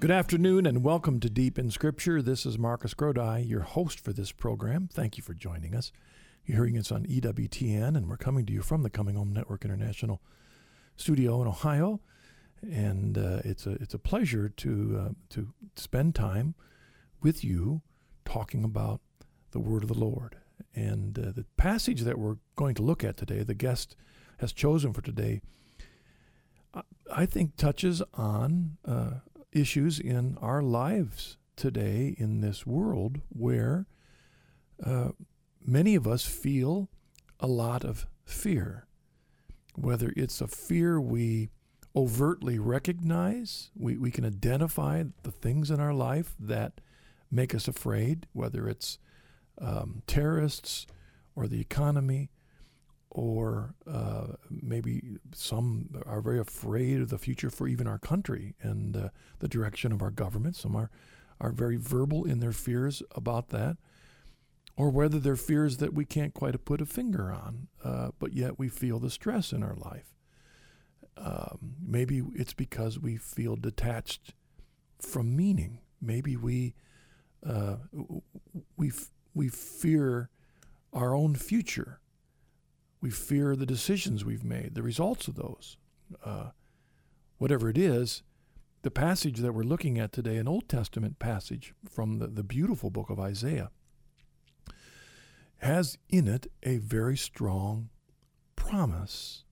Good afternoon and welcome to Deep in Scripture. This is Marcus Grodi, your host for this program. Thank you for joining us. You're hearing us on EWTN, and we're coming to you from the Coming Home Network International studio in Ohio. And it's a pleasure to spend time with you talking about the Word of the Lord. And the passage that we're going to look at today, the guest has chosen for today, I think touches on issues in our lives today in this world where many of us feel a lot of fear, whether it's a fear we overtly recognize, we can identify the things in our life that make us afraid, whether it's terrorists or the economy, or maybe some are very afraid of the future for even our country and the direction of our government. Some are very verbal in their fears about that, or whether they're fears that we can't quite put a finger on, but yet we feel the stress in our life. Maybe it's because we feel detached from meaning. Maybe we fear our own future. We fear the decisions we've made, the results of those. Whatever it is, the passage that we're looking at today, an Old Testament passage from the beautiful book of Isaiah, has in it a very strong promise,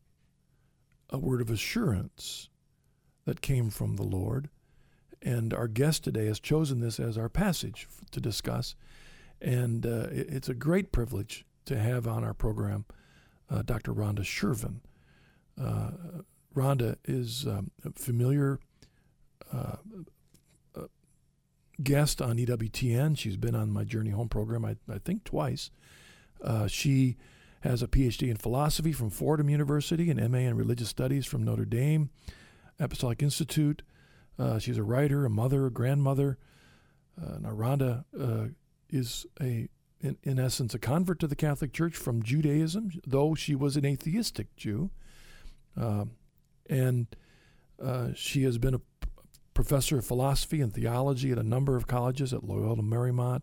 a word of assurance that came from the Lord. And our guest today has chosen this as our passage to discuss. And it's a great privilege to have on our program Dr. Ronda Chervin. Ronda is a familiar guest on EWTN. She's been on my Journey Home program, I think, twice. She has a PhD in philosophy from Fordham University, an MA in religious studies from Notre Dame Apostolic Institute. She's a writer, a mother, a grandmother. Now, Ronda is in essence, a convert to the Catholic Church from Judaism, though she was an atheistic Jew. And she has been a professor of philosophy and theology at a number of colleges at Loyola Marymount,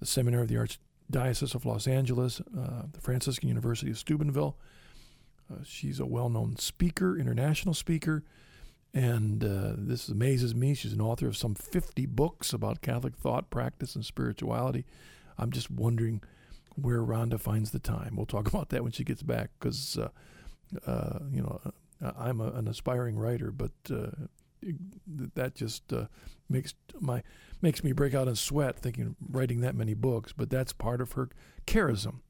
the Seminary of the Archdiocese of Los Angeles, the Franciscan University of Steubenville. She's a well-known speaker, international speaker, and this amazes me. She's an author of some 50 books about Catholic thought, practice, and spirituality. I'm just wondering where Ronda finds the time. We'll talk about that when she gets back, because I'm an aspiring writer, but that just makes me break out in sweat thinking of writing that many books. But that's part of her charism.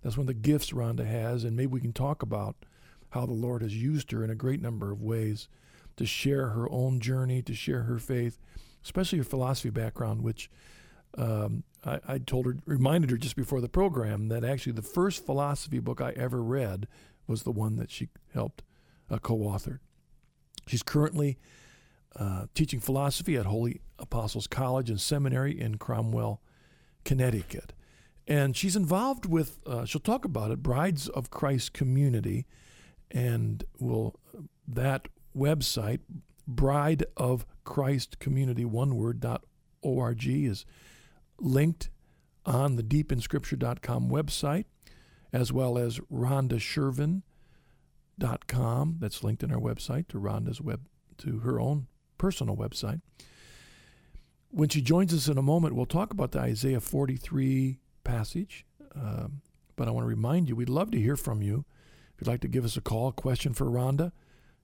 That's one of the gifts Ronda has, and maybe we can talk about how the Lord has used her in a great number of ways to share her own journey, to share her faith, especially her philosophy background, which. I reminded her just before the program that actually the first philosophy book I ever read was the one that she helped co-authored. She's currently teaching philosophy at Holy Apostles College and Seminary in Cromwell, Connecticut. And she's involved with, she'll talk about it, Brides of Christ Community, and that website, Bride of Christ Community, one word, .org, is linked on the deepinscripture.com website, as well as rondachervin.com. That's linked in our website to Ronda's to her own personal website. When she joins us in a moment, we'll talk about the Isaiah 43 passage. But I want to remind you, we'd love to hear from you. If you'd like to give us a call, a question for Ronda,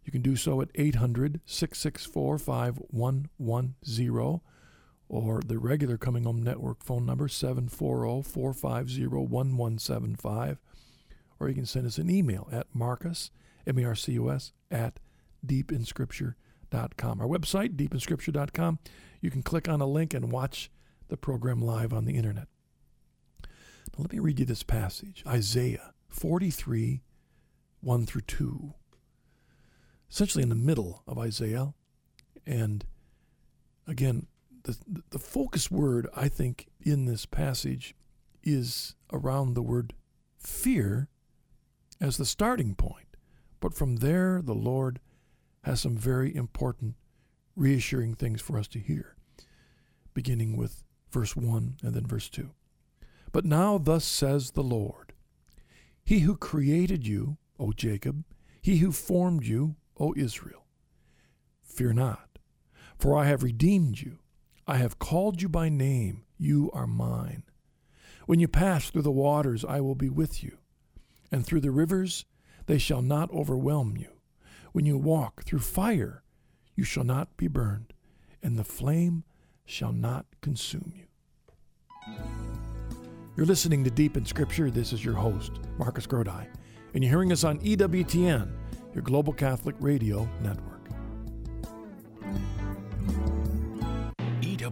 you can do so at 800-664-5110. Or the regular Coming Home Network phone number, 740-450-1175. Or you can send us an email at Marcus, M-A-R-C-U-S, at deepinscripture.com. Our website, deepinscripture.com. You can click on a link and watch the program live on the internet. Now let me read you this passage, Isaiah 43, 1 through 2. Essentially in the middle of Isaiah. And again, the focus word, I think, in this passage is around the word fear as the starting point. But from there, the Lord has some very important reassuring things for us to hear, beginning with verse 1 and then verse 2. But now thus says the Lord, He who created you, O Jacob, He who formed you, O Israel, fear not, for I have redeemed you. I have called you by name. You are mine. When you pass through the waters, I will be with you, and through the rivers, they shall not overwhelm you. When you walk through fire, you shall not be burned, and the flame shall not consume you. You're listening to Deep in Scripture. This is your host, Marcus Grodi, and you're hearing us on EWTN, your Global Catholic Radio Network.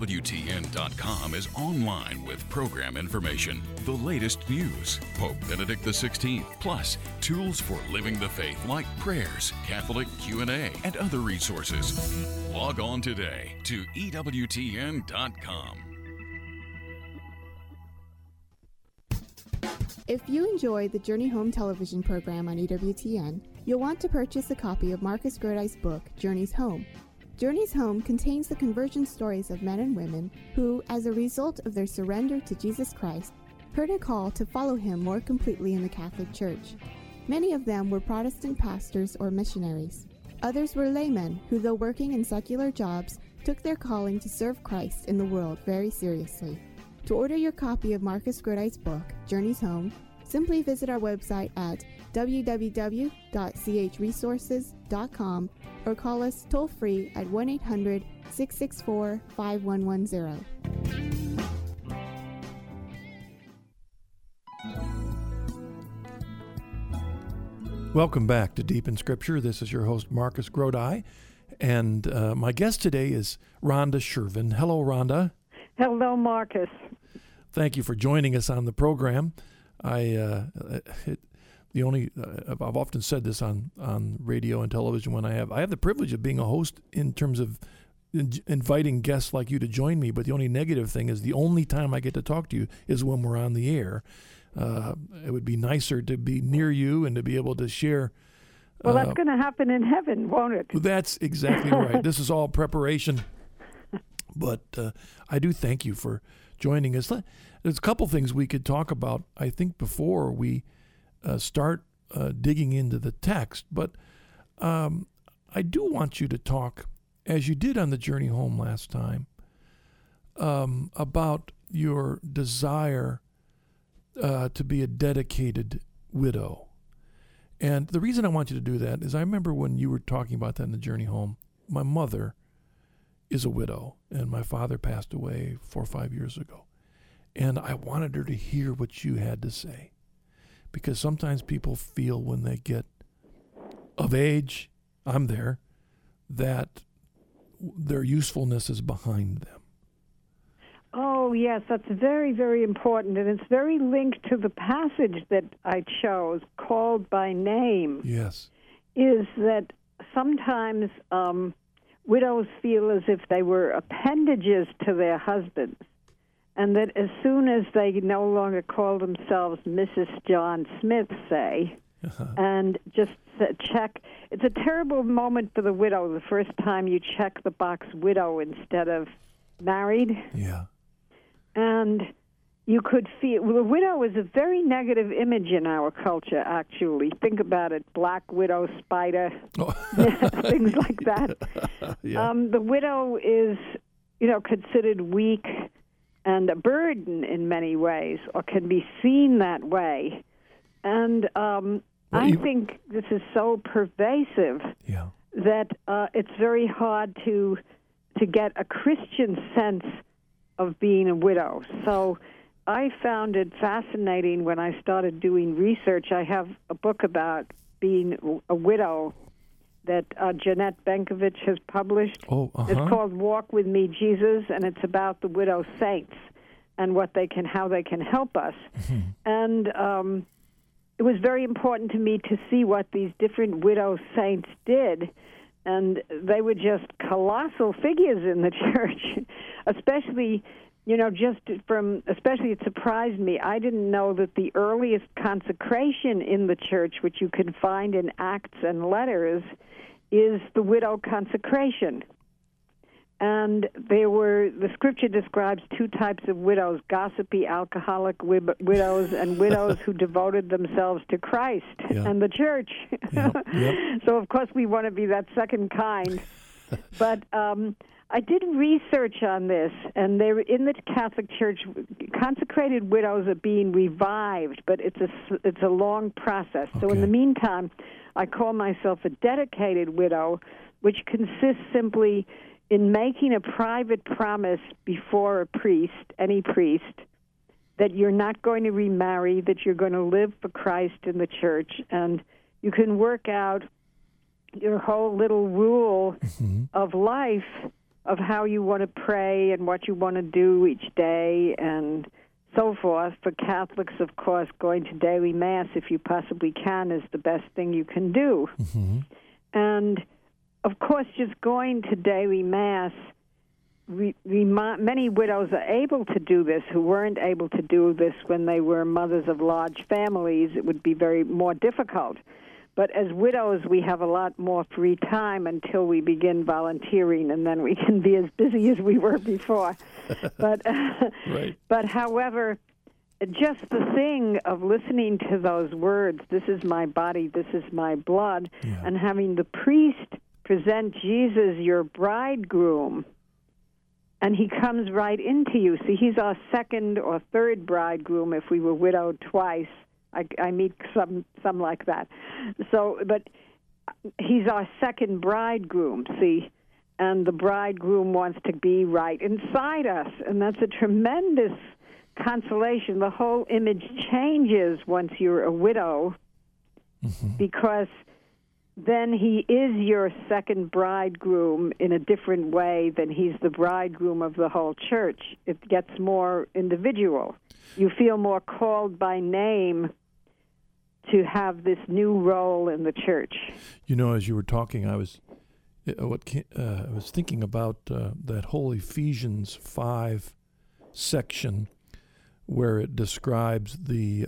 EWTN.com is online with program information, the latest news, Pope Benedict XVI, plus tools for living the faith like prayers, Catholic Q&A, and other resources. Log on today to EWTN.com. If you enjoy the Journey Home television program on EWTN, you'll want to purchase a copy of Marcus Grodi's book, Journeys Home. Journeys Home contains the conversion stories of men and women who, as a result of their surrender to Jesus Christ, heard a call to follow him more completely in the Catholic Church. Many of them were Protestant pastors or missionaries. Others were laymen who, though working in secular jobs, took their calling to serve Christ in the world very seriously. To order your copy of Marcus Grodi's book, Journeys Home, simply visit our website at www.chresources.com or call us toll-free at 1-800-664-5110. Welcome back to Deep in Scripture. This is your host, Marcus Grodi, and my guest today is Ronda Chervin. Hello, Ronda. Hello, Marcus. Thank you for joining us on the program. I've often said this on radio and television when I have the privilege of being a host in terms of inviting guests like you to join me, but the only negative thing is the only time I get to talk to you is when we're on the air. It would be nicer to be near you and to be able to share. Well, that's going to happen in heaven, won't it? That's exactly right. This is all preparation. But I do thank you for joining us. There's a couple things we could talk about, I think, before we start digging into the text. But I do want you to talk, as you did on the Journey Home last time, about your desire to be a dedicated widow. And the reason I want you to do that is I remember when you were talking about that in the Journey Home, my mother is a widow, and my father passed away 4 or 5 years ago. And I wanted her to hear what you had to say, because sometimes people feel when they get of age, I'm there, that their usefulness is behind them. Oh, yes, that's very, very important, and it's very linked to the passage that I chose, Called by Name. Yes. Is that sometimes widows feel as if they were appendages to their husbands, and that as soon as they no longer call themselves Mrs. John Smith, say, and just check. It's a terrible moment for the widow the first time you check the box widow instead of married. Yeah. And you could feel, well, the widow is a very negative image in our culture, actually. Think about it, black widow, spider, things like that. Yeah. The widow is, considered weak and a burden in many ways, or can be seen that way. And I think this is so pervasive that it's very hard to get a Christian sense of being a widow. So I found it fascinating when I started doing research. I have a book about being a widow that Jeanette Benkovich has published. It's called Walk With Me, Jesus, and it's about the widow saints and how they can help us. Mm-hmm. And it was very important to me to see what these different widow saints did, and they were just colossal figures in the church, especially... especially it surprised me. I didn't know that the earliest consecration in the church, which you can find in Acts and Letters, is the widow consecration. And the scripture describes two types of widows, gossipy, alcoholic widows, and widows who devoted themselves to Christ and the church. Yep. So, of course, we want to be that second kind. But I did research on this, and they were in the Catholic Church, consecrated widows are being revived, but it's a long process. Okay. So in the meantime, I call myself a dedicated widow, which consists simply in making a private promise before a priest, any priest, that you're not going to remarry, that you're going to live for Christ in the church, and you can work out your whole little rule of life of how you want to pray and what you want to do each day and so forth. For Catholics, of course, going to daily Mass, if you possibly can, is the best thing you can do. Mm-hmm. And of course, just going to daily Mass, many widows are able to do this who weren't able to do this when they were mothers of large families. It would be more difficult. But as widows, we have a lot more free time until we begin volunteering, and then we can be as busy as we were before. But however, just the thing of listening to those words, this is my body, this is my blood, and having the priest present Jesus, your bridegroom, and he comes right into you. See, he's our second or third bridegroom if we were widowed twice. I meet some like that. So, but he's our second bridegroom, see, and the bridegroom wants to be right inside us, and that's a tremendous consolation. The whole image changes once you're a widow because then he is your second bridegroom in a different way than he's the bridegroom of the whole church. It gets more individual. You feel more called by name to have this new role in the church. You know, as you were talking, I was thinking about that whole Ephesians 5 section where it describes the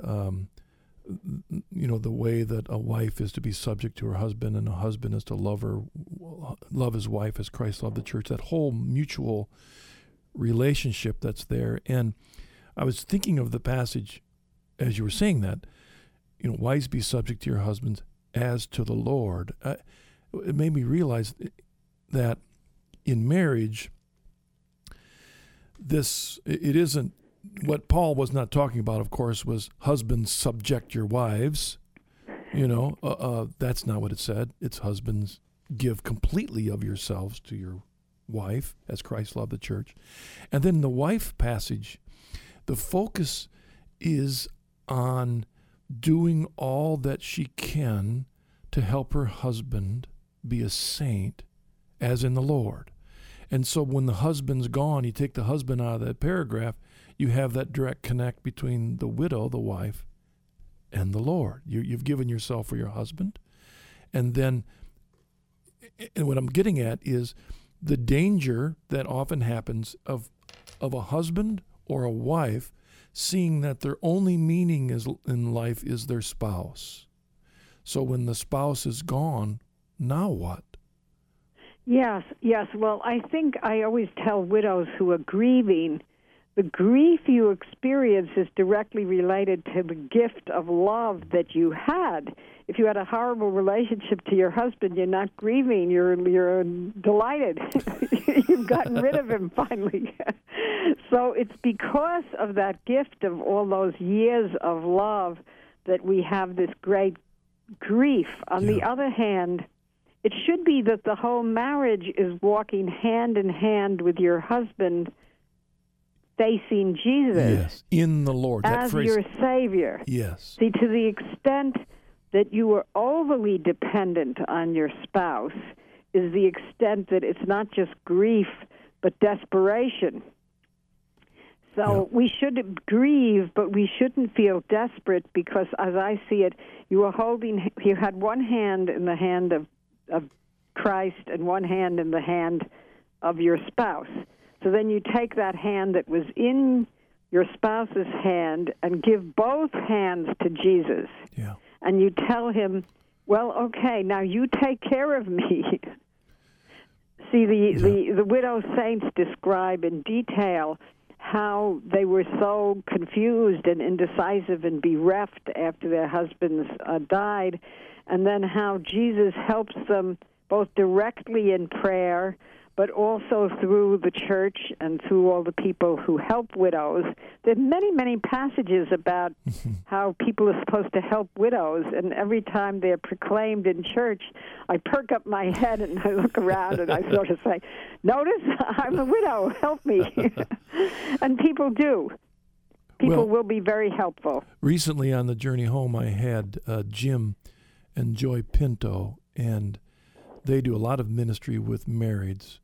the way that a wife is to be subject to her husband and a husband is to love his wife as Christ loved the church, that whole mutual relationship that's there. And I was thinking of the passage as you were saying that, wives, be subject to your husbands as to the Lord. It made me realize that in marriage, it isn't. What Paul was not talking about, of course, was husbands subject your wives. That's not what it said. It's husbands give completely of yourselves to your wife as Christ loved the church. And then the wife passage, the focus is on doing all that she can to help her husband be a saint as in the Lord. And so when the husband's gone, you take the husband out of that paragraph, you have that direct connect between the widow, the wife, and the Lord. You've given yourself for your husband. And what I'm getting at is the danger that often happens of a husband or a wife seeing that their only meaning in life is their spouse. So when the spouse is gone, now what? Yes. Well, I think I always tell widows who are grieving, the grief you experience is directly related to the gift of love that you had. If you had a horrible relationship to your husband, you're not grieving. You're delighted. You've gotten rid of him finally. So it's because of that gift of all those years of love that we have this great grief. On the other hand, it should be that the whole marriage is walking hand in hand with your husband, facing Jesus in the Lord as your Savior. Yes. See, to the extent that you are overly dependent on your spouse is the extent that it's not just grief, but desperation. So we should grieve, but we shouldn't feel desperate because, as I see it, you had one hand in the hand of Christ and one hand in the hand of your spouse. So then you take that hand that was in your spouse's hand and give both hands to Jesus. Yeah. And you tell him, well, okay, now you take care of me. see the widow saints describe in detail how they were so confused and indecisive and bereft after their husbands died, and then how Jesus helps them both directly in prayer, but also through the church and through all the people who help widows. There are many, many passages about how people are supposed to help widows, and every time they're proclaimed in church, I perk up my head and I look around and I sort of say, notice, I'm a widow, help me. And people do. People will be very helpful. Recently on the journey home, I had Jim and Joy Pinto, and they do a lot of ministry with marrieds.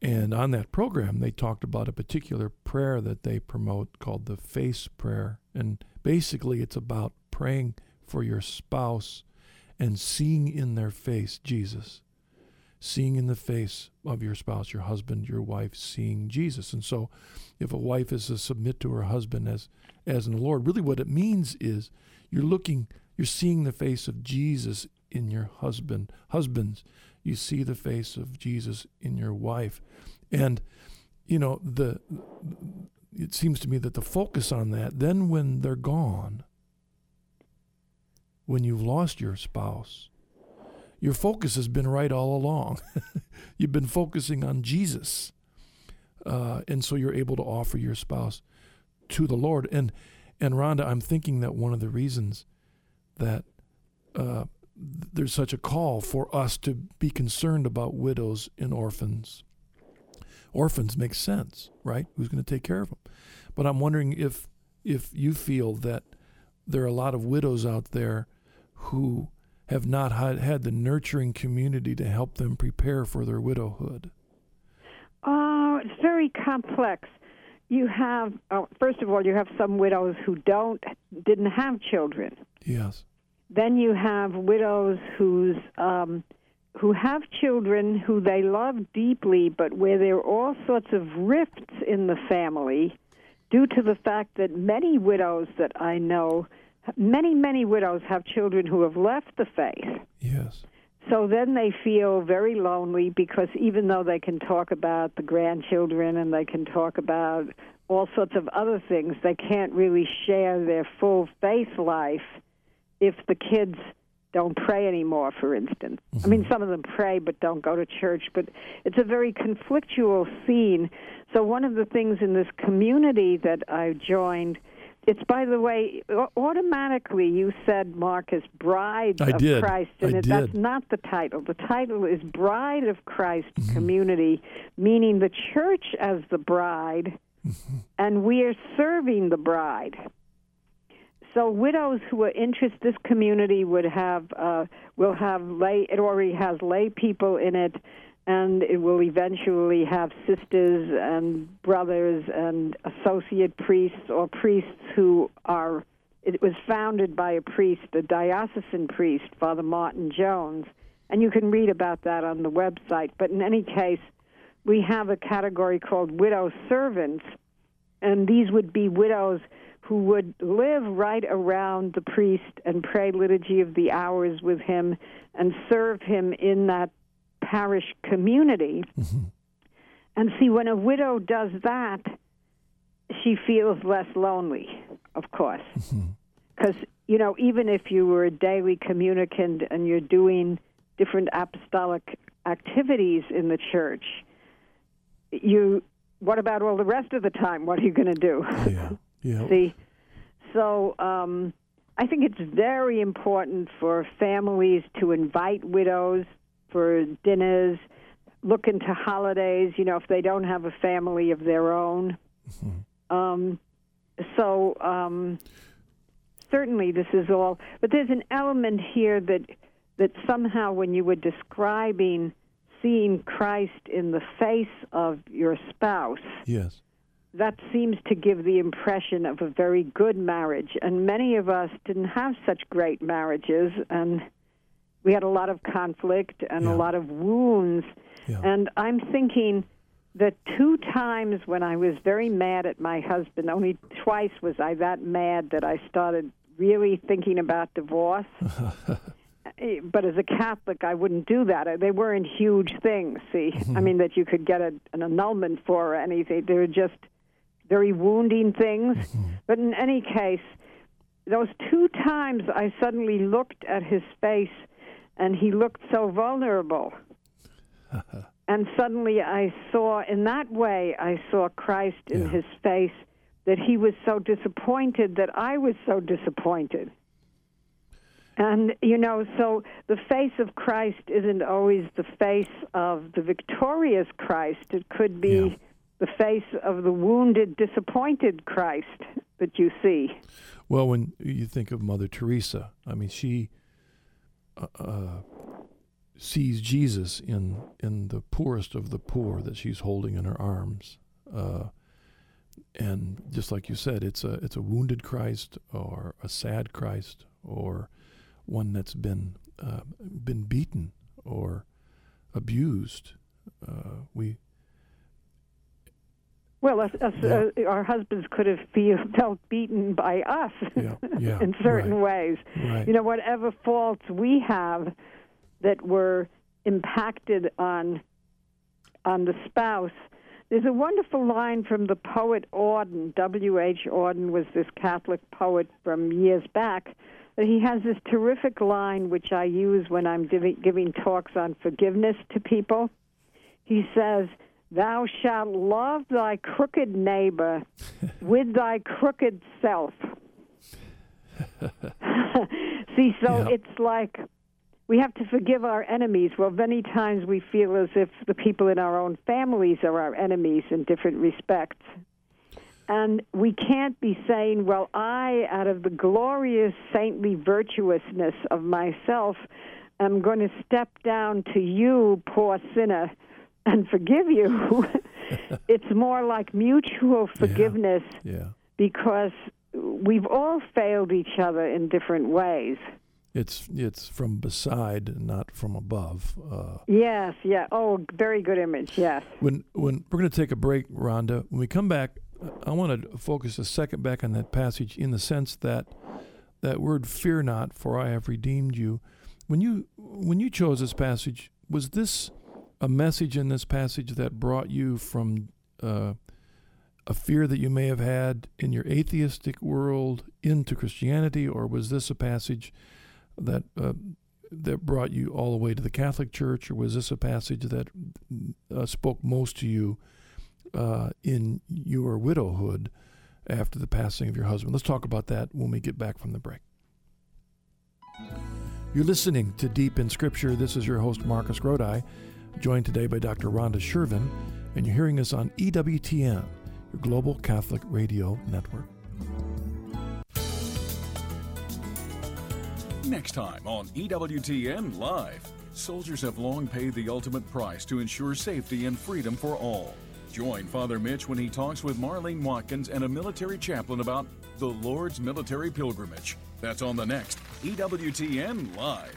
And on that program, they talked about a particular prayer that they promote called the Face Prayer. And basically, it's about praying for your spouse and seeing in their face Jesus, seeing in the face of your spouse, your husband, your wife, seeing Jesus. And so if a wife is to submit to her husband as in the Lord, really what it means is you're seeing the face of Jesus in your husband. Husbands, you see the face of Jesus in your wife. And, you know, it seems to me that the focus on that, then when they're gone, when you've lost your spouse, your focus has been right all along. You've been focusing on Jesus. And so you're able to offer your spouse to the Lord. And Rhonda, I'm thinking that one of the reasons that there's such a call for us to be concerned about widows and orphans. Orphans make sense, right? Who's going to take care of them? But I'm wondering if you feel that there are a lot of widows out there who have not had the nurturing community to help them prepare for their widowhood. Oh, it's very complex. You have, first of all, you have some widows who didn't have children. Yes. Then you have widows who have children who they love deeply, but where there are all sorts of rifts in the family due to the fact that many widows that I know, many, many widows have children who have left the faith. Yes. So then they feel very lonely because even though they can talk about the grandchildren and they can talk about all sorts of other things, they can't really share their full faith life if the kids don't pray anymore, for instance. I mean, some of them pray but don't go to church, but it's a very conflictual scene. So one of the things in this community that I joined, it's, by the way, automatically you said, Marcus, Bride of Christ. And that's not the title. The title is Bride of Christ Community, meaning the church as the bride, and we are serving the bride. So widows who are interested, this community it already has lay people in it, and it will eventually have sisters and brothers and associate priests or priests who are, it was founded by a priest, a diocesan priest, Father Martin Jones, and you can read about that on the website. But in any case, we have a category called widow servants, and these would be widows who would live right around the priest and pray Liturgy of the Hours with him and serve him in that parish community. And see, when a widow does that, she feels less lonely, of course. Because, you know, even if you were a daily communicant and you're doing different apostolic activities in the church, what about all the rest of the time? What are you going to do? Yeah. Yep. See, so I think it's very important for families to invite widows for dinners, look into holidays, you know, if they don't have a family of their own. Certainly this is all, but there's an element here that somehow when you were describing seeing Christ in the face of your spouse. Yes. That seems to give the impression of a very good marriage. And many of us didn't have such great marriages, and we had a lot of conflict and a lot of wounds. Yeah. And I'm thinking that 2 times when I was very mad at my husband, only twice was I that mad that I started really thinking about divorce. But as a Catholic, I wouldn't do that. They weren't huge things, see. I mean, that you could get an annulment for or anything. They were just very wounding things. But in any case, those two times I suddenly looked at his face, and he looked so vulnerable. And suddenly I saw, in that way, I saw Christ in his face, that he was so disappointed that I was so disappointed. And, you know, so the face of Christ isn't always the face of the victorious Christ. It could be the face of the wounded, disappointed Christ that you see. Well, when you think of Mother Teresa, I mean, she sees Jesus in the poorest of the poor that she's holding in her arms. And just like you said, it's a wounded Christ or a sad Christ or one that's been beaten or abused. Our husbands could have felt beaten by us in certain ways. Right. You know, whatever faults we have that were impacted on the spouse. There's a wonderful line from the poet Auden. W.H. Auden was this Catholic poet from years back. He has this terrific line, which I use when I'm giving talks on forgiveness to people. He says, "Thou shalt love thy crooked neighbor with thy crooked self." See, so it's like we have to forgive our enemies. Well, many times we feel as if the people in our own families are our enemies in different respects. And we can't be saying, well, I, out of the glorious saintly virtuousness of myself, am going to step down to you, poor sinner, and forgive you. It's more like mutual forgiveness because we've all failed each other in different ways. It's from beside, not from above. Yes. Oh, very good image, yes. When we're going to take a break, Rhonda. When we come back, I want to focus a second back on that passage in the sense that that word, fear not, for I have redeemed you. When you chose this passage, was this a message in this passage that brought you from a fear that you may have had in your atheistic world into Christianity, or was this a passage that that brought you all the way to the Catholic Church, or was this a passage that spoke most to you in your widowhood after the passing of your husband? Let's talk about that when we get back from the break. You're listening to Deep in Scripture. This is your host, Marcus Grodi, joined today by Dr. Ronda Chervin, and you're hearing us on EWTN, your global Catholic radio network. Next time on EWTN Live, soldiers have long paid the ultimate price to ensure safety and freedom for all. Join Father Mitch when he talks with Marlene Watkins and a military chaplain about the Lord's military pilgrimage. That's on the next EWTN Live.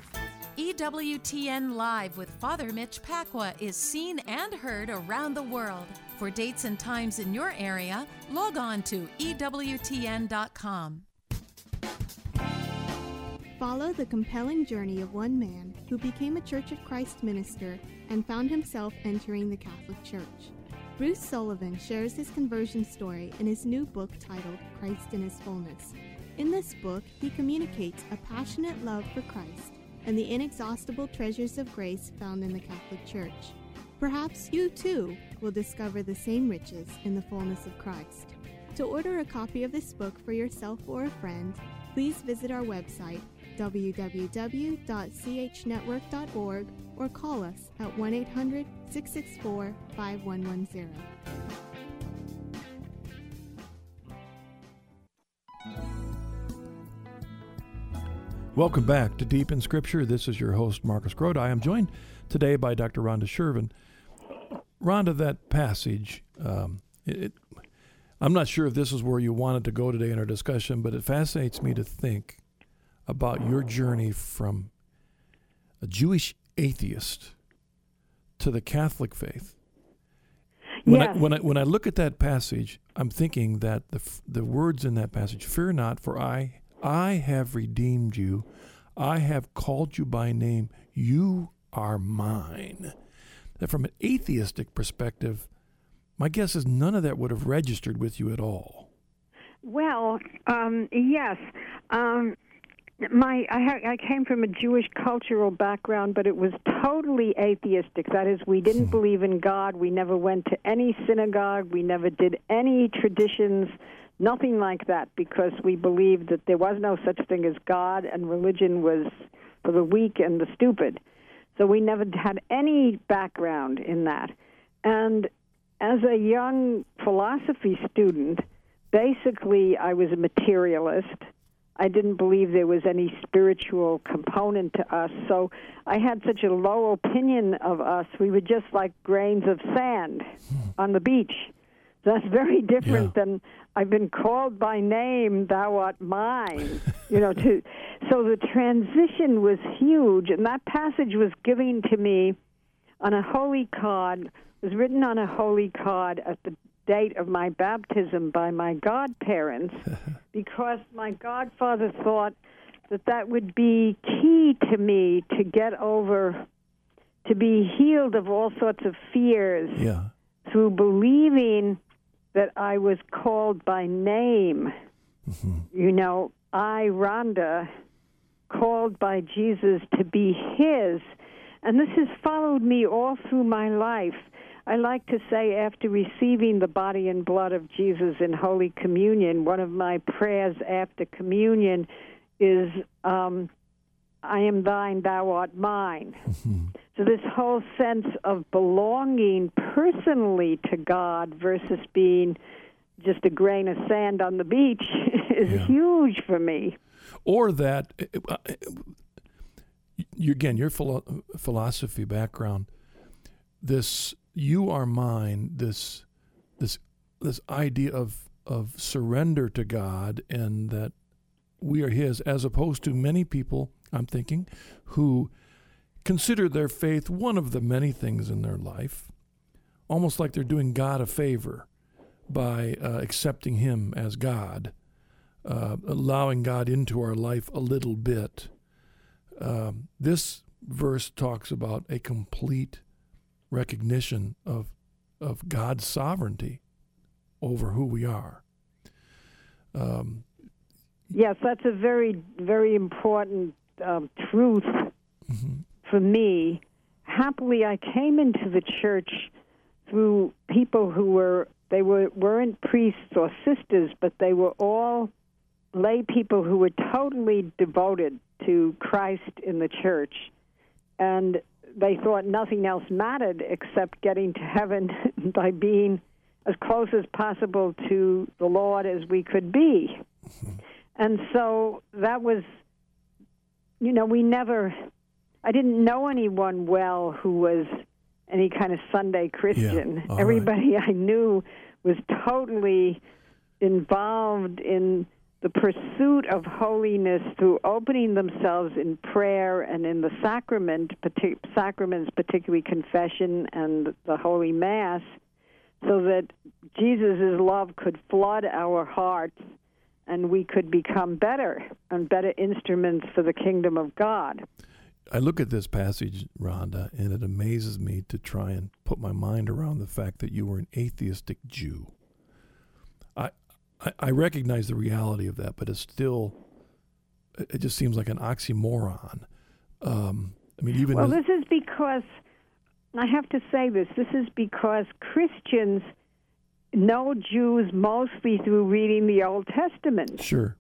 EWTN Live with Father Mitch Pacwa is seen and heard around the world. For dates and times in your area, log on to EWTN.com. Follow the compelling journey of one man who became a Church of Christ minister and found himself entering the Catholic Church. Bruce Sullivan shares his conversion story in his new book titled Christ in His Fullness. In this book, he communicates a passionate love for Christ and the inexhaustible treasures of grace found in the Catholic Church. Perhaps you, too, will discover the same riches in the fullness of Christ. To order a copy of this book for yourself or a friend, please visit our website, www.chnetwork.org, or call us at 1-800-664-5110. Welcome back to Deep in Scripture. This is your host, Marcus Grodi. I am joined today by Dr. Ronda Chervin. Rhonda, that passage, I'm not sure if this is where you wanted to go today in our discussion, but it fascinates me to think about your journey from a Jewish atheist to the Catholic faith. When I look at that passage, I'm thinking that the words in that passage, "Fear not, for I have redeemed you. I have called you by name. You are mine. That from an atheistic perspective, my guess is none of that would have registered with you at all. Well, yes. I came from a Jewish cultural background, but it was totally atheistic. That is, we didn't believe in God. We never went to any synagogue. We never did any traditions, nothing like that, because we believed that there was no such thing as God, and religion was for the weak and the stupid. So we never had any background in that. And as a young philosophy student, basically I was a materialist. I didn't believe there was any spiritual component to us, so I had such a low opinion of us. We were just like grains of sand on the beach. That's very different than I've been called by name, thou art mine. So the transition was huge, and that passage was given to me on a holy card. It was written on a holy card at the date of my baptism by my godparents, because my godfather thought that would be key to me to get over, to be healed of all sorts of fears through believing that I was called by name. I, Rhonda, called by Jesus to be his. And this has followed me all through my life. I like to say, after receiving the body and blood of Jesus in Holy Communion, one of my prayers after communion is, I am thine, thou art mine. So this whole sense of belonging personally to God versus being just a grain of sand on the beach is huge for me. Or that, again, your philosophy background, this... You are mine, this idea of surrender to God, and that we are his, as opposed to many people, I'm thinking, who consider their faith one of the many things in their life, almost like they're doing God a favor by accepting him as God, allowing God into our life a little bit. This verse talks about a complete recognition of God's sovereignty over who we are. Yes, that's a very, very important truth for me. Happily, I came into the church through people who weren't priests or sisters, but they were all lay people who were totally devoted to Christ in the church. And they thought nothing else mattered except getting to heaven by being as close as possible to the Lord as we could be. And so that was, I didn't know anyone well who was any kind of Sunday Christian. Yeah, everybody I knew was totally involved in the pursuit of holiness through opening themselves in prayer and in the sacraments, particularly confession and the Holy Mass, so that Jesus' love could flood our hearts and we could become better and better instruments for the kingdom of God. I look at this passage, Rhonda, and it amazes me to try and put my mind around the fact that you were an atheistic Jew. I recognize the reality of that, but it just seems like an oxymoron. This is because, I have to say this is because Christians know Jews mostly through reading the Old Testament. Sure.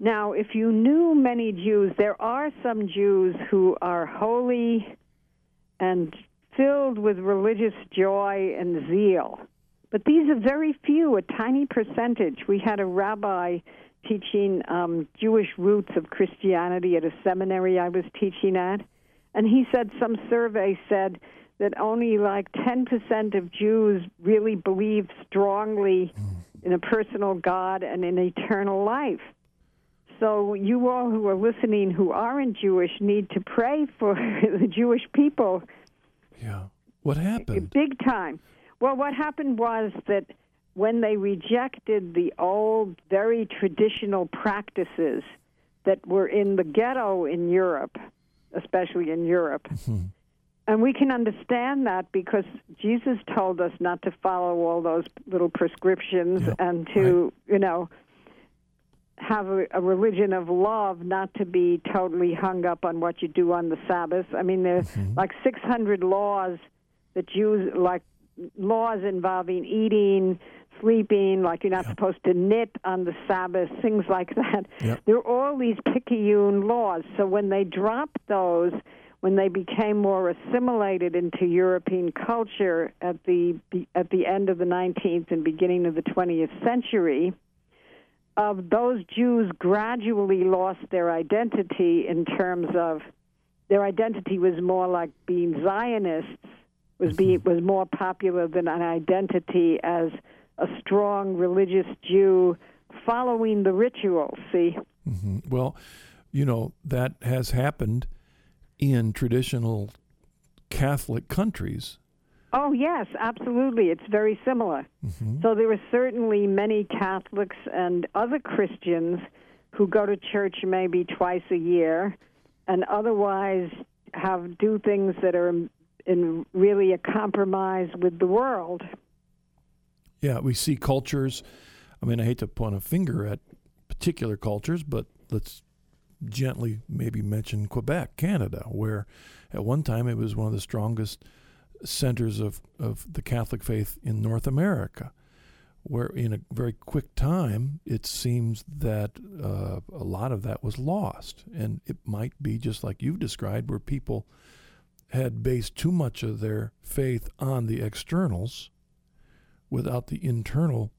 Now, if you knew many Jews, there are some Jews who are holy and filled with religious joy and zeal. But these are very few, a tiny percentage. We had a rabbi teaching Jewish roots of Christianity at a seminary I was teaching at, and he said some survey said that only like 10% of Jews really believe strongly in a personal God and in eternal life. So you all who are listening who aren't Jewish need to pray for the Jewish people. Yeah. What happened? Big time. Well, what happened was that when they rejected the old, very traditional practices, that were in the ghetto in Europe, especially in Europe. Mm-hmm. And we can understand that because Jesus told us not to follow all those little prescriptions and to, you know, have a religion of love, not to be totally hung up on what you do on the Sabbath. I mean, there's like 600 laws that Jews, like laws involving eating, sleeping, like you're not supposed to knit on the Sabbath, things like that. Yep. There are all these picayune laws. So when they dropped those, when they became more assimilated into European culture at the end of the 19th and beginning of the 20th century, of those Jews gradually lost their identity in terms of their identity was more like being Zionists, was more popular than an identity as a strong religious Jew following the ritual, see? Mm-hmm. Well, you know, that has happened in traditional Catholic countries. Oh, yes, absolutely. It's very similar. Mm-hmm. So there are certainly many Catholics and other Christians who go to church maybe twice a year and otherwise do things that are in really a compromise with the world. Yeah, we see cultures. I mean, I hate to point a finger at particular cultures, but let's gently maybe mention Quebec, Canada, where at one time it was one of the strongest centers of the Catholic faith in North America, where in a very quick time, it seems that a lot of that was lost. And it might be just like you've described, where people had based too much of their faith on the externals without the internal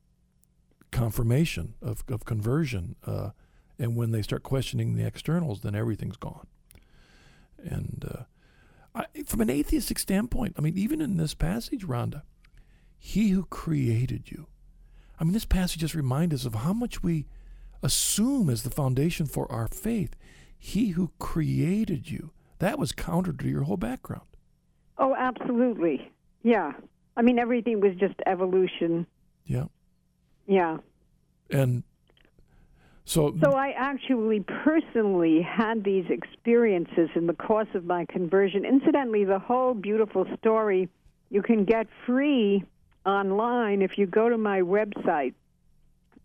confirmation of conversion. And when they start questioning the externals, then everything's gone. And from an atheistic standpoint, I mean, even in this passage, Rhonda, he who created you. I mean, this passage just reminds us of how much we assume as the foundation for our faith. He who created you. That was counter to your whole background. Oh, absolutely. Yeah. I mean, everything was just evolution. Yeah. Yeah. And so I actually personally had these experiences in the course of my conversion. Incidentally, the whole beautiful story you can get free online if you go to my website.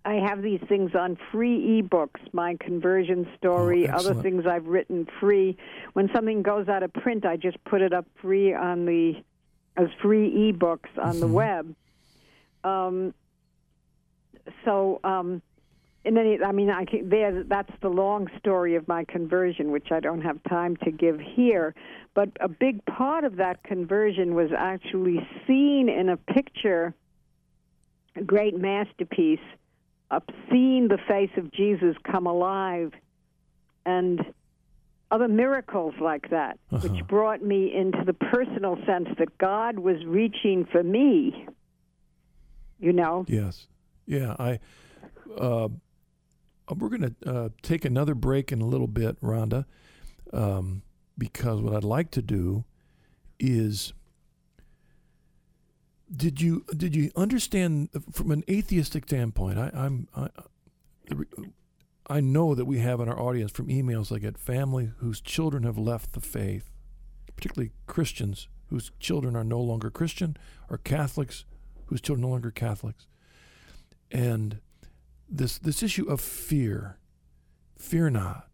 I have these things on free ebooks, my conversion story, other things I've written free. When something goes out of print, I just put it up free as free ebooks on the web. That's the long story of my conversion, which I don't have time to give here. But a big part of that conversion was actually seen in a picture, a great masterpiece, of seeing the face of Jesus come alive and other miracles like that, which brought me into the personal sense that God was reaching for me, you know? Yes. Yeah, we're going to take another break in a little bit, Rhonda, because what I'd like to do is, did you understand from an atheistic standpoint? I know that we have in our audience from emails I get family whose children have left the faith, particularly Christians whose children are no longer Christian, or Catholics whose children are no longer Catholics, and This issue of fear not.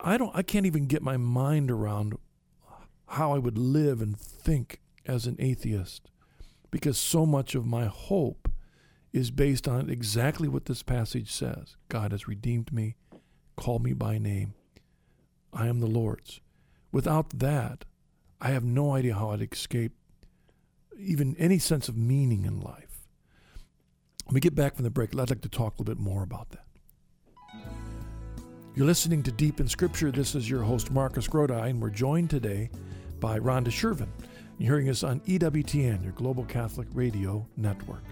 I can't even get my mind around how I would live and think as an atheist, because so much of my hope is based on exactly what this passage says. God has redeemed me, called me by name. I am the Lord's. Without that, I have no idea how I'd escape even any sense of meaning in life. When we get back from the break, I'd like to talk a little bit more about that. You're listening to Deep in Scripture. This is your host, Marcus Grodi, and we're joined today by Ronda Chervin. You're hearing us on EWTN, your Global Catholic Radio Network.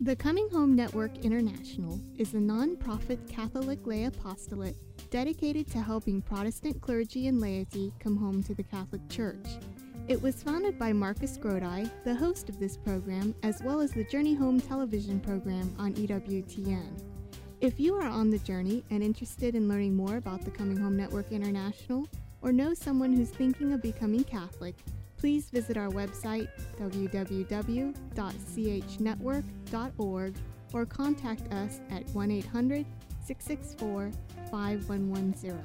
The Coming Home Network International is a nonprofit Catholic lay apostolate dedicated to helping Protestant clergy and laity come home to the Catholic Church. It was founded by Marcus Grodi, the host of this program, as well as the Journey Home television program on EWTN. If you are on the journey and interested in learning more about the Coming Home Network International, or know someone who's thinking of becoming Catholic, please visit our website, www.chnetwork.org, or contact us at 1-800-664-5110.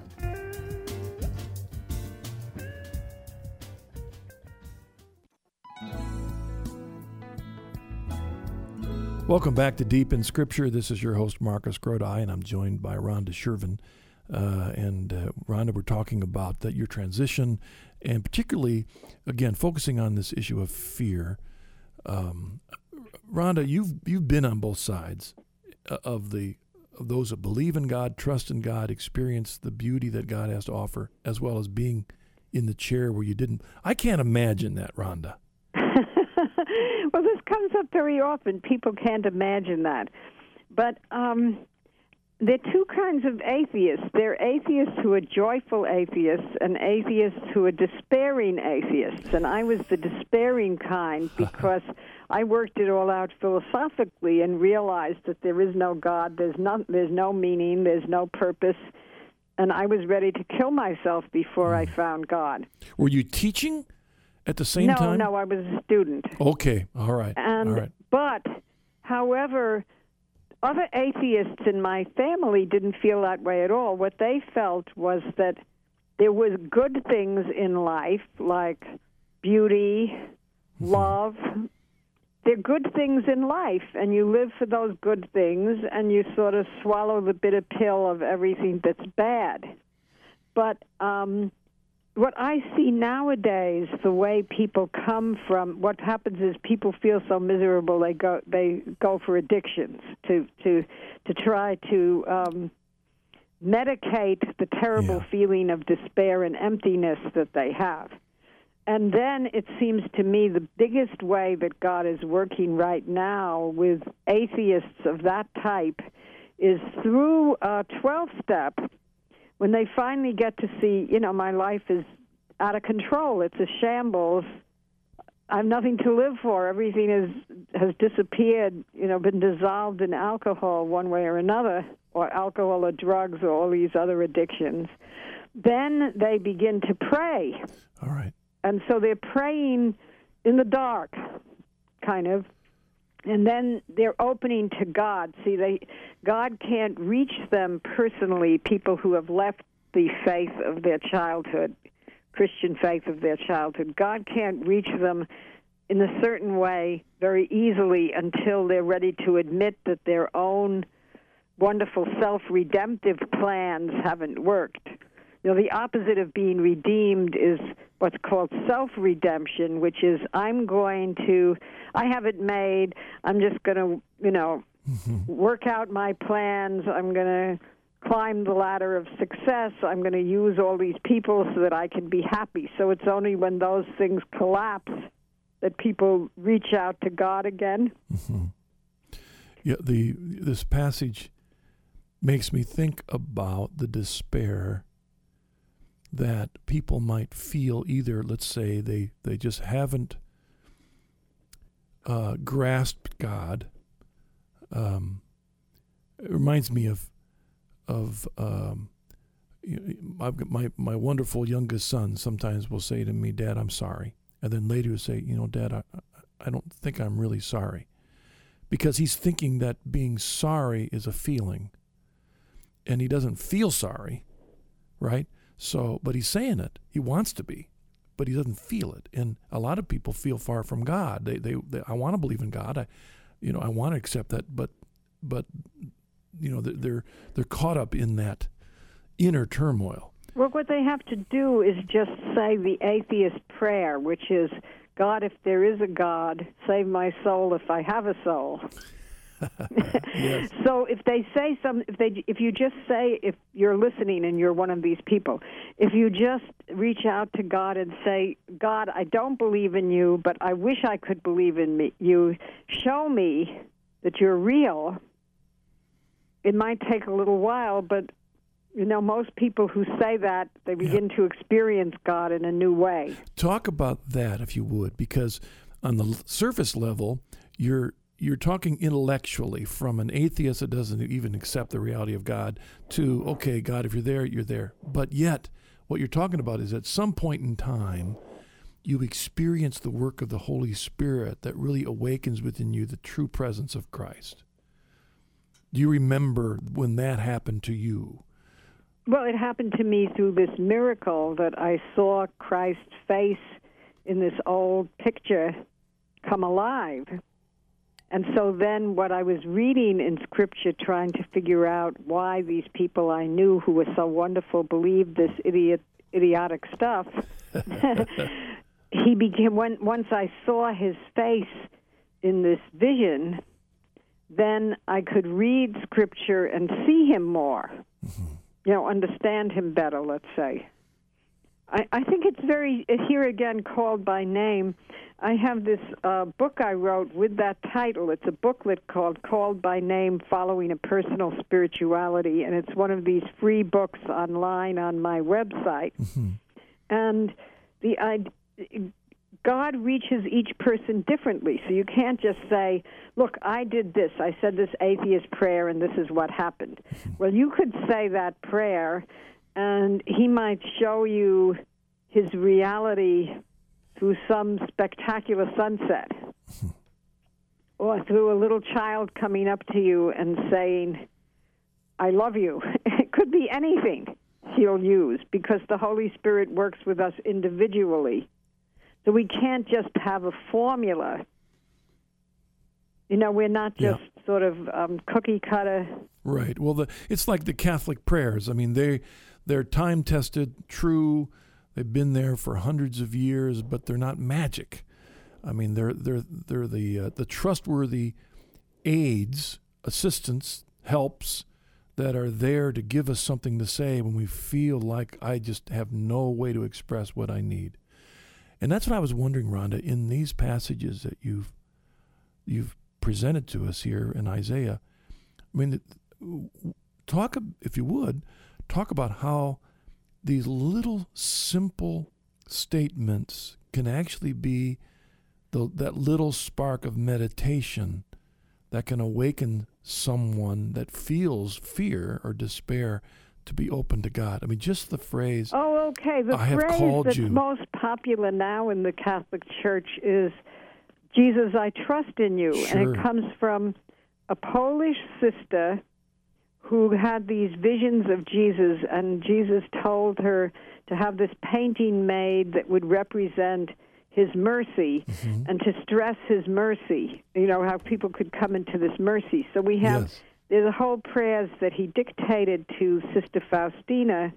Welcome back to Deep in Scripture. This is your host, Marcus Grodi, and I'm joined by Ronda Chervin. Ronda, we're talking about that your transition, and particularly, again, focusing on this issue of fear. Ronda, you've been on both sides of those that believe in God, trust in God, experience the beauty that God has to offer, as well as being in the chair where you didn't. I can't imagine that, Ronda. Well, this comes up very often. People can't imagine that. But there are two kinds of atheists. There are atheists who are joyful atheists and atheists who are despairing atheists. And I was the despairing kind because I worked it all out philosophically and realized that there is no God, there's no meaning, there's no purpose. And I was ready to kill myself before I found God. Were you teaching at the same time? No, I was a student. Okay, all right. But, however, other atheists in my family didn't feel that way at all. What they felt was that there was good things in life, like beauty, love. They're good things in life, and you live for those good things, and you sort of swallow the bitter pill of everything that's bad. But what I see nowadays, the way people come from, what happens is people feel so miserable they go for addictions to try to medicate the terrible feeling of despair and emptiness that they have. And then it seems to me the biggest way that God is working right now with atheists of that type is through a 12-step. When they finally get to see, my life is out of control, it's a shambles, I have nothing to live for, everything has disappeared, been dissolved in alcohol one way or another, or alcohol or drugs or all these other addictions, then they begin to pray. All right. And so they're praying in the dark, kind of. And then they're opening to God. See, God can't reach them personally, people who have left the faith of their childhood, Christian faith of their childhood. God can't reach them in a certain way very easily until they're ready to admit that their own wonderful self-redemptive plans haven't worked. The opposite of being redeemed is what's called self-redemption, which is I have it made, I'm just going to, work out my plans, I'm going to climb the ladder of success, I'm going to use all these people so that I can be happy. So it's only when those things collapse that people reach out to God again. Mm-hmm. Yeah, this passage makes me think about the despair that people might feel, either, let's say, they just haven't grasped God. It reminds me of my wonderful youngest son sometimes will say to me, "Dad, I'm sorry." And then later he'll say, "Dad, I don't think I'm really sorry." Because he's thinking that being sorry is a feeling. And he doesn't feel sorry, right? So, but he's saying it. He wants to be, but he doesn't feel it. And a lot of people feel far from God. They I want to believe in God. I want to accept that. But they're caught up in that inner turmoil. Well, what they have to do is just say the atheist prayer, which is, "God, if there is a God, save my soul if I have a soul." Yes. So if you're listening and you're one of these people, if you just reach out to God and say, "God, I don't believe in you, but I wish I could believe in you. Show me that you're real." It might take a little while, but You know, most people who say that, they begin to experience God in a new way. Talk about that, if you would, because on the surface level, you're talking intellectually from an atheist that doesn't even accept the reality of God to, okay, God, if you're there, you're there. But yet, what you're talking about is at some point in time, you experience the work of the Holy Spirit that really awakens within you the true presence of Christ. Do you remember when that happened to you? Well, it happened to me through this miracle that I saw Christ's face in this old picture come alive. And so then what I was reading in Scripture, trying to figure out why these people I knew who were so wonderful believed this idiotic stuff, he began, once I saw his face in this vision, then I could read Scripture and see him more, you know, understand him better, let's say. I think it's very, here again, called by name. I have this book I wrote with that title. It's a booklet called Called by Name, Following a Personal Spirituality, and it's one of these free books online on my website. Mm-hmm. And God reaches each person differently, so you can't just say, look, I did this. I said this atheist prayer, and this is what happened. Mm-hmm. Well, you could say that prayer, and he might show you his reality through some spectacular sunset, or through a little child coming up to you and saying, I love you. It could be anything he'll use, because the Holy Spirit works with us individually. So we can't just have a formula. You know, we're not just sort of cookie-cutter. Right. Well, it's like the Catholic prayers. I mean, they're time-tested, true. They've been there for hundreds of years, but they're not magic. I mean, they're the trustworthy aids, assistance, helps that are there to give us something to say when we feel like I just have no way to express what I need. And that's what I was wondering, Rhonda, in these passages that you've presented to us here in Isaiah. I mean, talk, if you would, talk about how these little simple statements can actually be that little spark of meditation that can awaken someone that feels fear or despair to be open to God. I mean, just the phrase, the I have called that's you. Most popular now in the Catholic Church is, Jesus, I trust in you. Sure. And it comes from a Polish sister who had these visions of Jesus, and Jesus told her to have this painting made that would represent his mercy, and to stress his mercy, you know, how people could come into this mercy. So we have, there's a whole prayers that he dictated to Sister Faustina,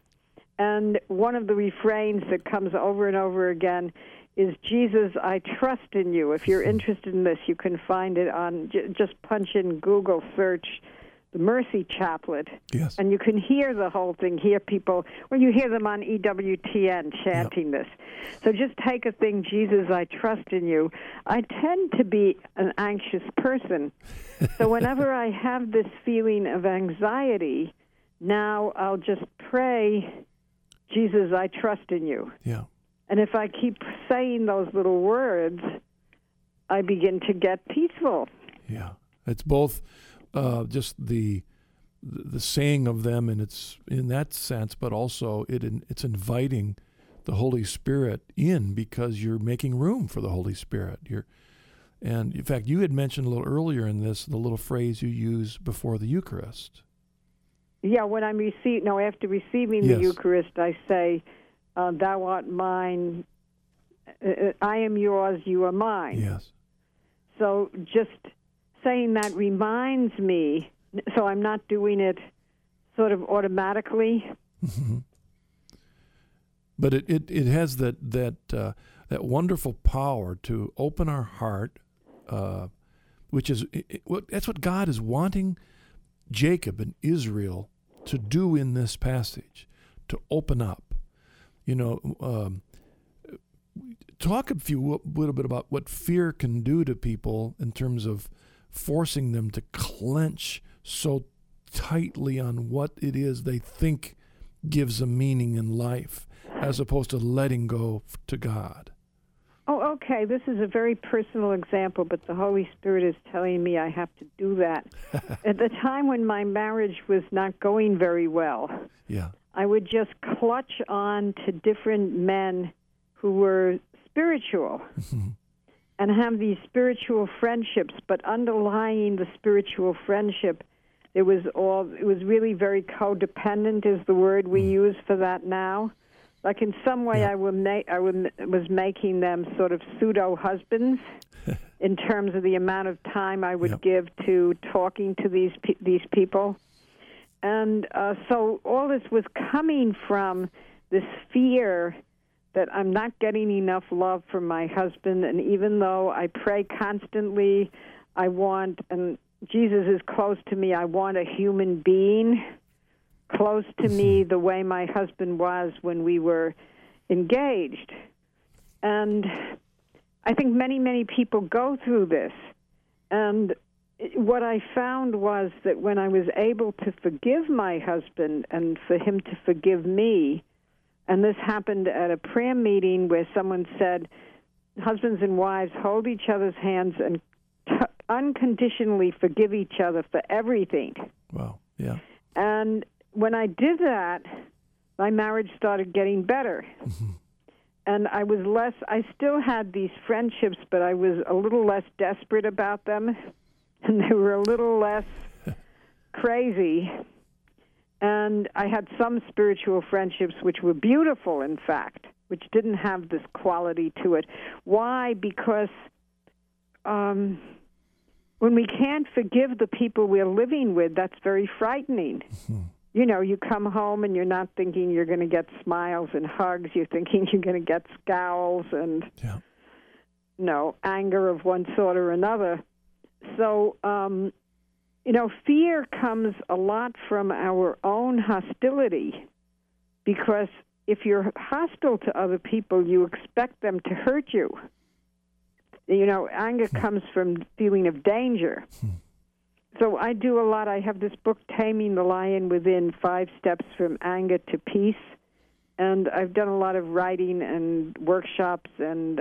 and one of the refrains that comes over and over again is, Jesus, I trust in you. If you're interested in this, you can find it on, just punch in Google, search the Mercy Chaplet, and you can hear the whole thing, hear people, when you hear them on EWTN chanting this. So just take a thing, Jesus, I trust in you. I tend to be an anxious person. So whenever I have this feeling of anxiety, now I'll just pray, Jesus, I trust in you. Yeah. And if I keep saying those little words, I begin to get peaceful. Yeah, it's both... just the saying of them, and it's in that sense, but also it's inviting the Holy Spirit in, because you're making room for the Holy Spirit. And in fact, you had mentioned a little earlier in this the little phrase you use before the Eucharist. Yeah, when I'm after receiving the Eucharist, I say, "Thou art mine, I am yours, you are mine." Yes. So just saying that reminds me, so I'm not doing it sort of automatically. Mm-hmm. But it has that wonderful power to open our heart, which is that's what God is wanting Jacob and Israel to do in this passage, to open up. You know, talk a little bit about what fear can do to people in terms of forcing them to clench so tightly on what it is they think gives a meaning in life as opposed to letting go to God. Oh, okay. This is a very personal example, but the Holy Spirit is telling me I have to do that. At the time when my marriage was not going very well, yeah, I would just clutch on to different men who were spiritual and have these spiritual friendships, but underlying the spiritual friendship, it was really very codependent is the word we use for that now. Like in some way, yeah, I was making them sort of pseudo-husbands in terms of the amount of time I would give to talking to these people. And so all this was coming from this fear that I'm not getting enough love from my husband. And even though I pray constantly, I want, and Jesus is close to me, I want a human being close to me the way my husband was when we were engaged. And I think many, many people go through this. And what I found was that when I was able to forgive my husband and for him to forgive me, and this happened at a prayer meeting where someone said, husbands and wives hold each other's hands and unconditionally forgive each other for everything. Wow, yeah. And when I did that, my marriage started getting better. And I was less, I still had these friendships, but I was a little less desperate about them. And they were a little less crazy. And I had some spiritual friendships which were beautiful, in fact, which didn't have this quality to it. Why? Because when we can't forgive the people we're living with, that's very frightening. You know, you come home and you're not thinking you're going to get smiles and hugs. You're thinking you're going to get scowls and, anger of one sort or another. So, fear comes a lot from our own hostility, because if you're hostile to other people, you expect them to hurt you. You know, anger comes from feeling of danger. So I do a lot. I have this book, Taming the Lion Within, 5 Steps from Anger to Peace. And I've done a lot of writing and workshops and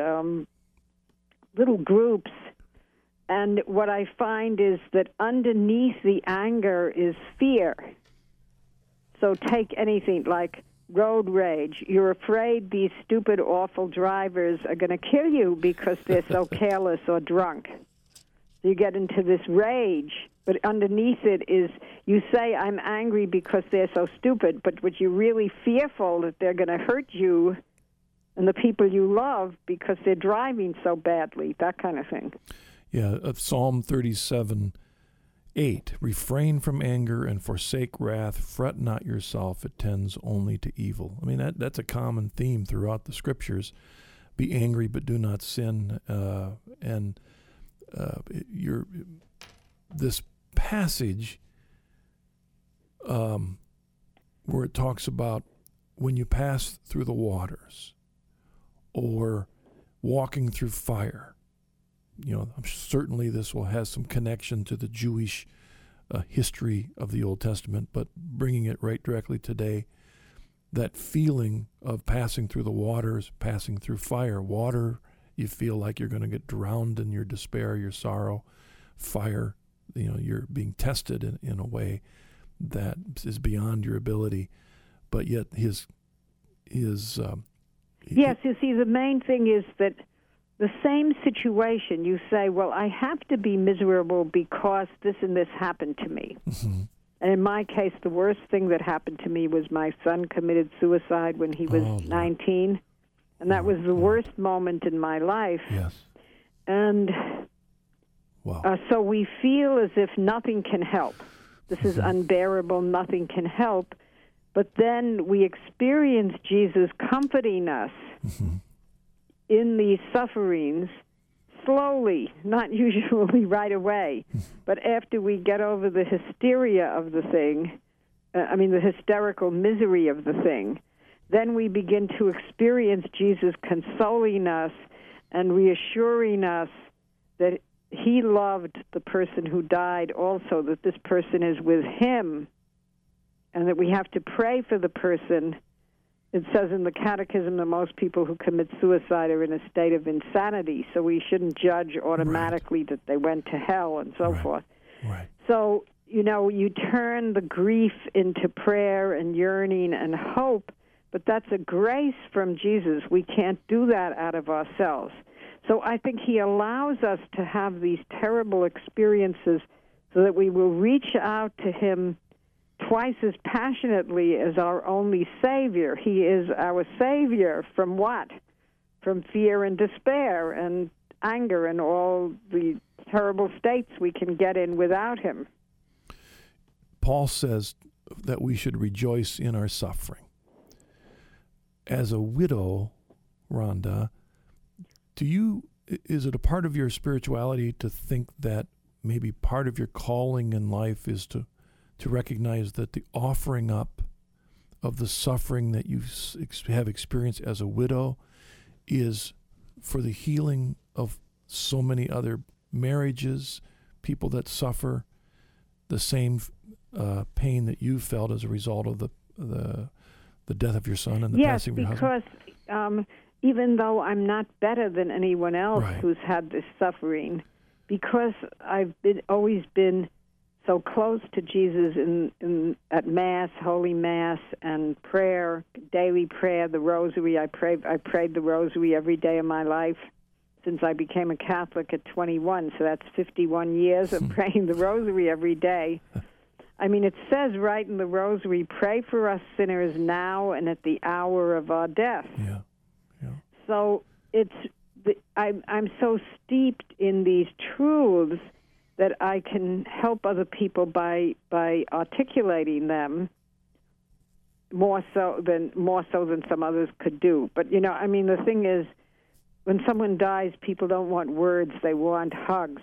little groups. And what I find is that underneath the anger is fear. So take anything like road rage. You're afraid these stupid, awful drivers are going to kill you because they're so careless or drunk. You get into this rage, but underneath it is you say, I'm angry because they're so stupid, but what you're really fearful that they're going to hurt you and the people you love because they're driving so badly, that kind of thing. Yeah, Psalm 37:8, refrain from anger and forsake wrath, fret not yourself, it tends only to evil. I mean, that's a common theme throughout the scriptures. Be angry, but do not sin. This passage where it talks about when you pass through the waters or walking through fire. You know, certainly this will have some connection to the Jewish history of the Old Testament, but bringing it right directly today, that feeling of passing through the waters, passing through fire. Water, you feel like you're going to get drowned in your despair, your sorrow. Fire, you know, you're being tested in a way that is beyond your ability, but yet Yes, you see, the main thing is that the same situation, you say, well, I have to be miserable because this and this happened to me. And in my case, the worst thing that happened to me was my son committed suicide when he was 19. And that was the worst moment in my life. Yes. And so we feel as if nothing can help. This is unbearable, nothing can help. But then we experience Jesus comforting us in these sufferings, slowly, not usually right away, but after we get over the hysteria of the thing, the hysterical misery of the thing, then we begin to experience Jesus consoling us and reassuring us that he loved the person who died also, that this person is with him and that we have to pray for the person. It says in the Catechism that most people who commit suicide are in a state of insanity, so we shouldn't judge automatically that they went to hell and so forth. Right. So, you know, you turn the grief into prayer and yearning and hope, but that's a grace from Jesus. We can't do that out of ourselves. So I think he allows us to have these terrible experiences so that we will reach out to him twice as passionately as our only Savior. He is our Savior from what? From fear and despair and anger and all the terrible states we can get in without him. Paul says that we should rejoice in our suffering. As a widow, Rhonda, is it a part of your spirituality to think that maybe part of your calling in life is to recognize that the offering up of the suffering that you have experienced as a widow is for the healing of so many other marriages, people that suffer the same pain that you felt as a result of the death of your son and the passing of your husband? Yes, because even though I'm not better than anyone else who's had this suffering, because I've always been so close to Jesus at Mass, Holy Mass, and prayer, daily prayer, the Rosary. I prayed the Rosary every day of my life since I became a Catholic at 21, so that's 51 years of praying the Rosary every day. I mean, it says right in the Rosary, pray for us sinners now and at the hour of our death. Yeah. So I'm so steeped in these truths that I can help other people by articulating them more so than some others could do. But, you know, I mean, the thing is, when someone dies, people don't want words; they want hugs.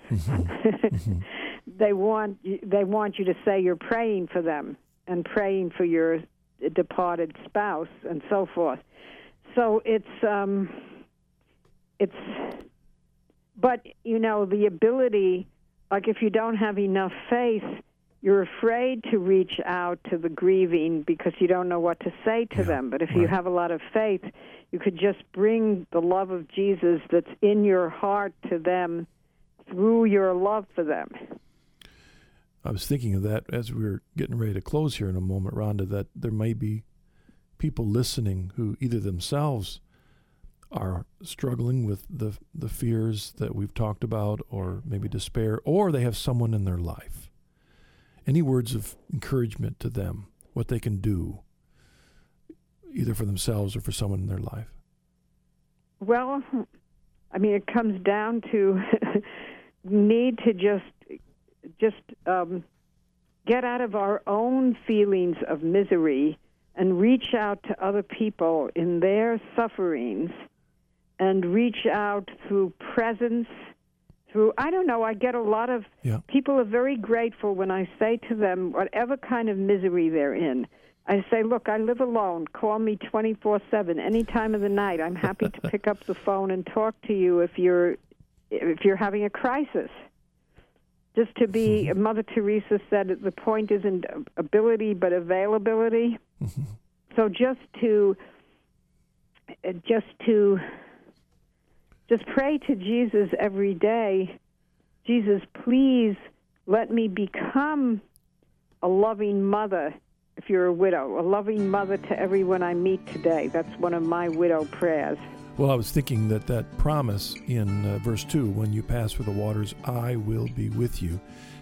They want you to say you're praying for them and praying for your departed spouse and so forth. So but you know, the ability. Like if you don't have enough faith, you're afraid to reach out to the grieving because you don't know what to say to them. But if you have a lot of faith, you could just bring the love of Jesus that's in your heart to them through your love for them. I was thinking of that as we were getting ready to close here in a moment, Rhonda, that there may be people listening who either themselves are struggling with the fears that we've talked about, or maybe despair, or they have someone in their life. Any words of encouragement to them, what they can do, either for themselves or for someone in their life? Well, I mean, it comes down to need to just get out of our own feelings of misery and reach out to other people in their sufferings, and reach out through presence, through, I don't know, I get a lot of, people are very grateful when I say to them, whatever kind of misery they're in, I say, look, I live alone, call me 24/7, any time of the night, I'm happy to pick up the phone and talk to you if you're having a crisis. Just to be, Mother Teresa said, the point isn't ability but availability. Mm-hmm. So just pray to Jesus every day. Jesus, please let me become a loving mother. If you're a widow, a loving mother to everyone I meet today. That's one of my widow prayers. Well, I was thinking that promise in verse 2, when you pass through the waters, I will be with you.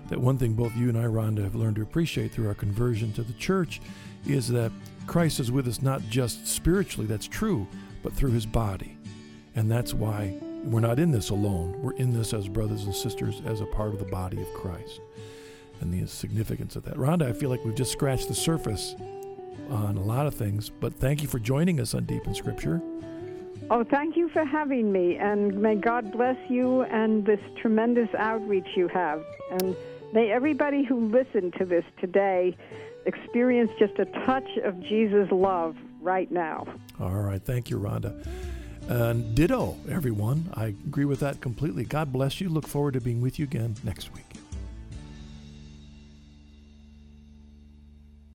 That one thing both you and I, Rhonda, have learned to appreciate through our conversion to the church is that Christ is with us not just spiritually, that's true, but through his body. And that's why we're not in this alone. We're in this as brothers and sisters, as a part of the body of Christ, and the significance of that. Rhonda, I feel like we've just scratched the surface on a lot of things, but thank you for joining us on Deep in Scripture. Oh, thank you for having me, and may God bless you and this tremendous outreach you have. And may everybody who listened to this today experience just a touch of Jesus' love right now. All right. Thank you, Rhonda. And ditto, everyone. I agree with that completely. God bless you. Look forward to being with you again next week.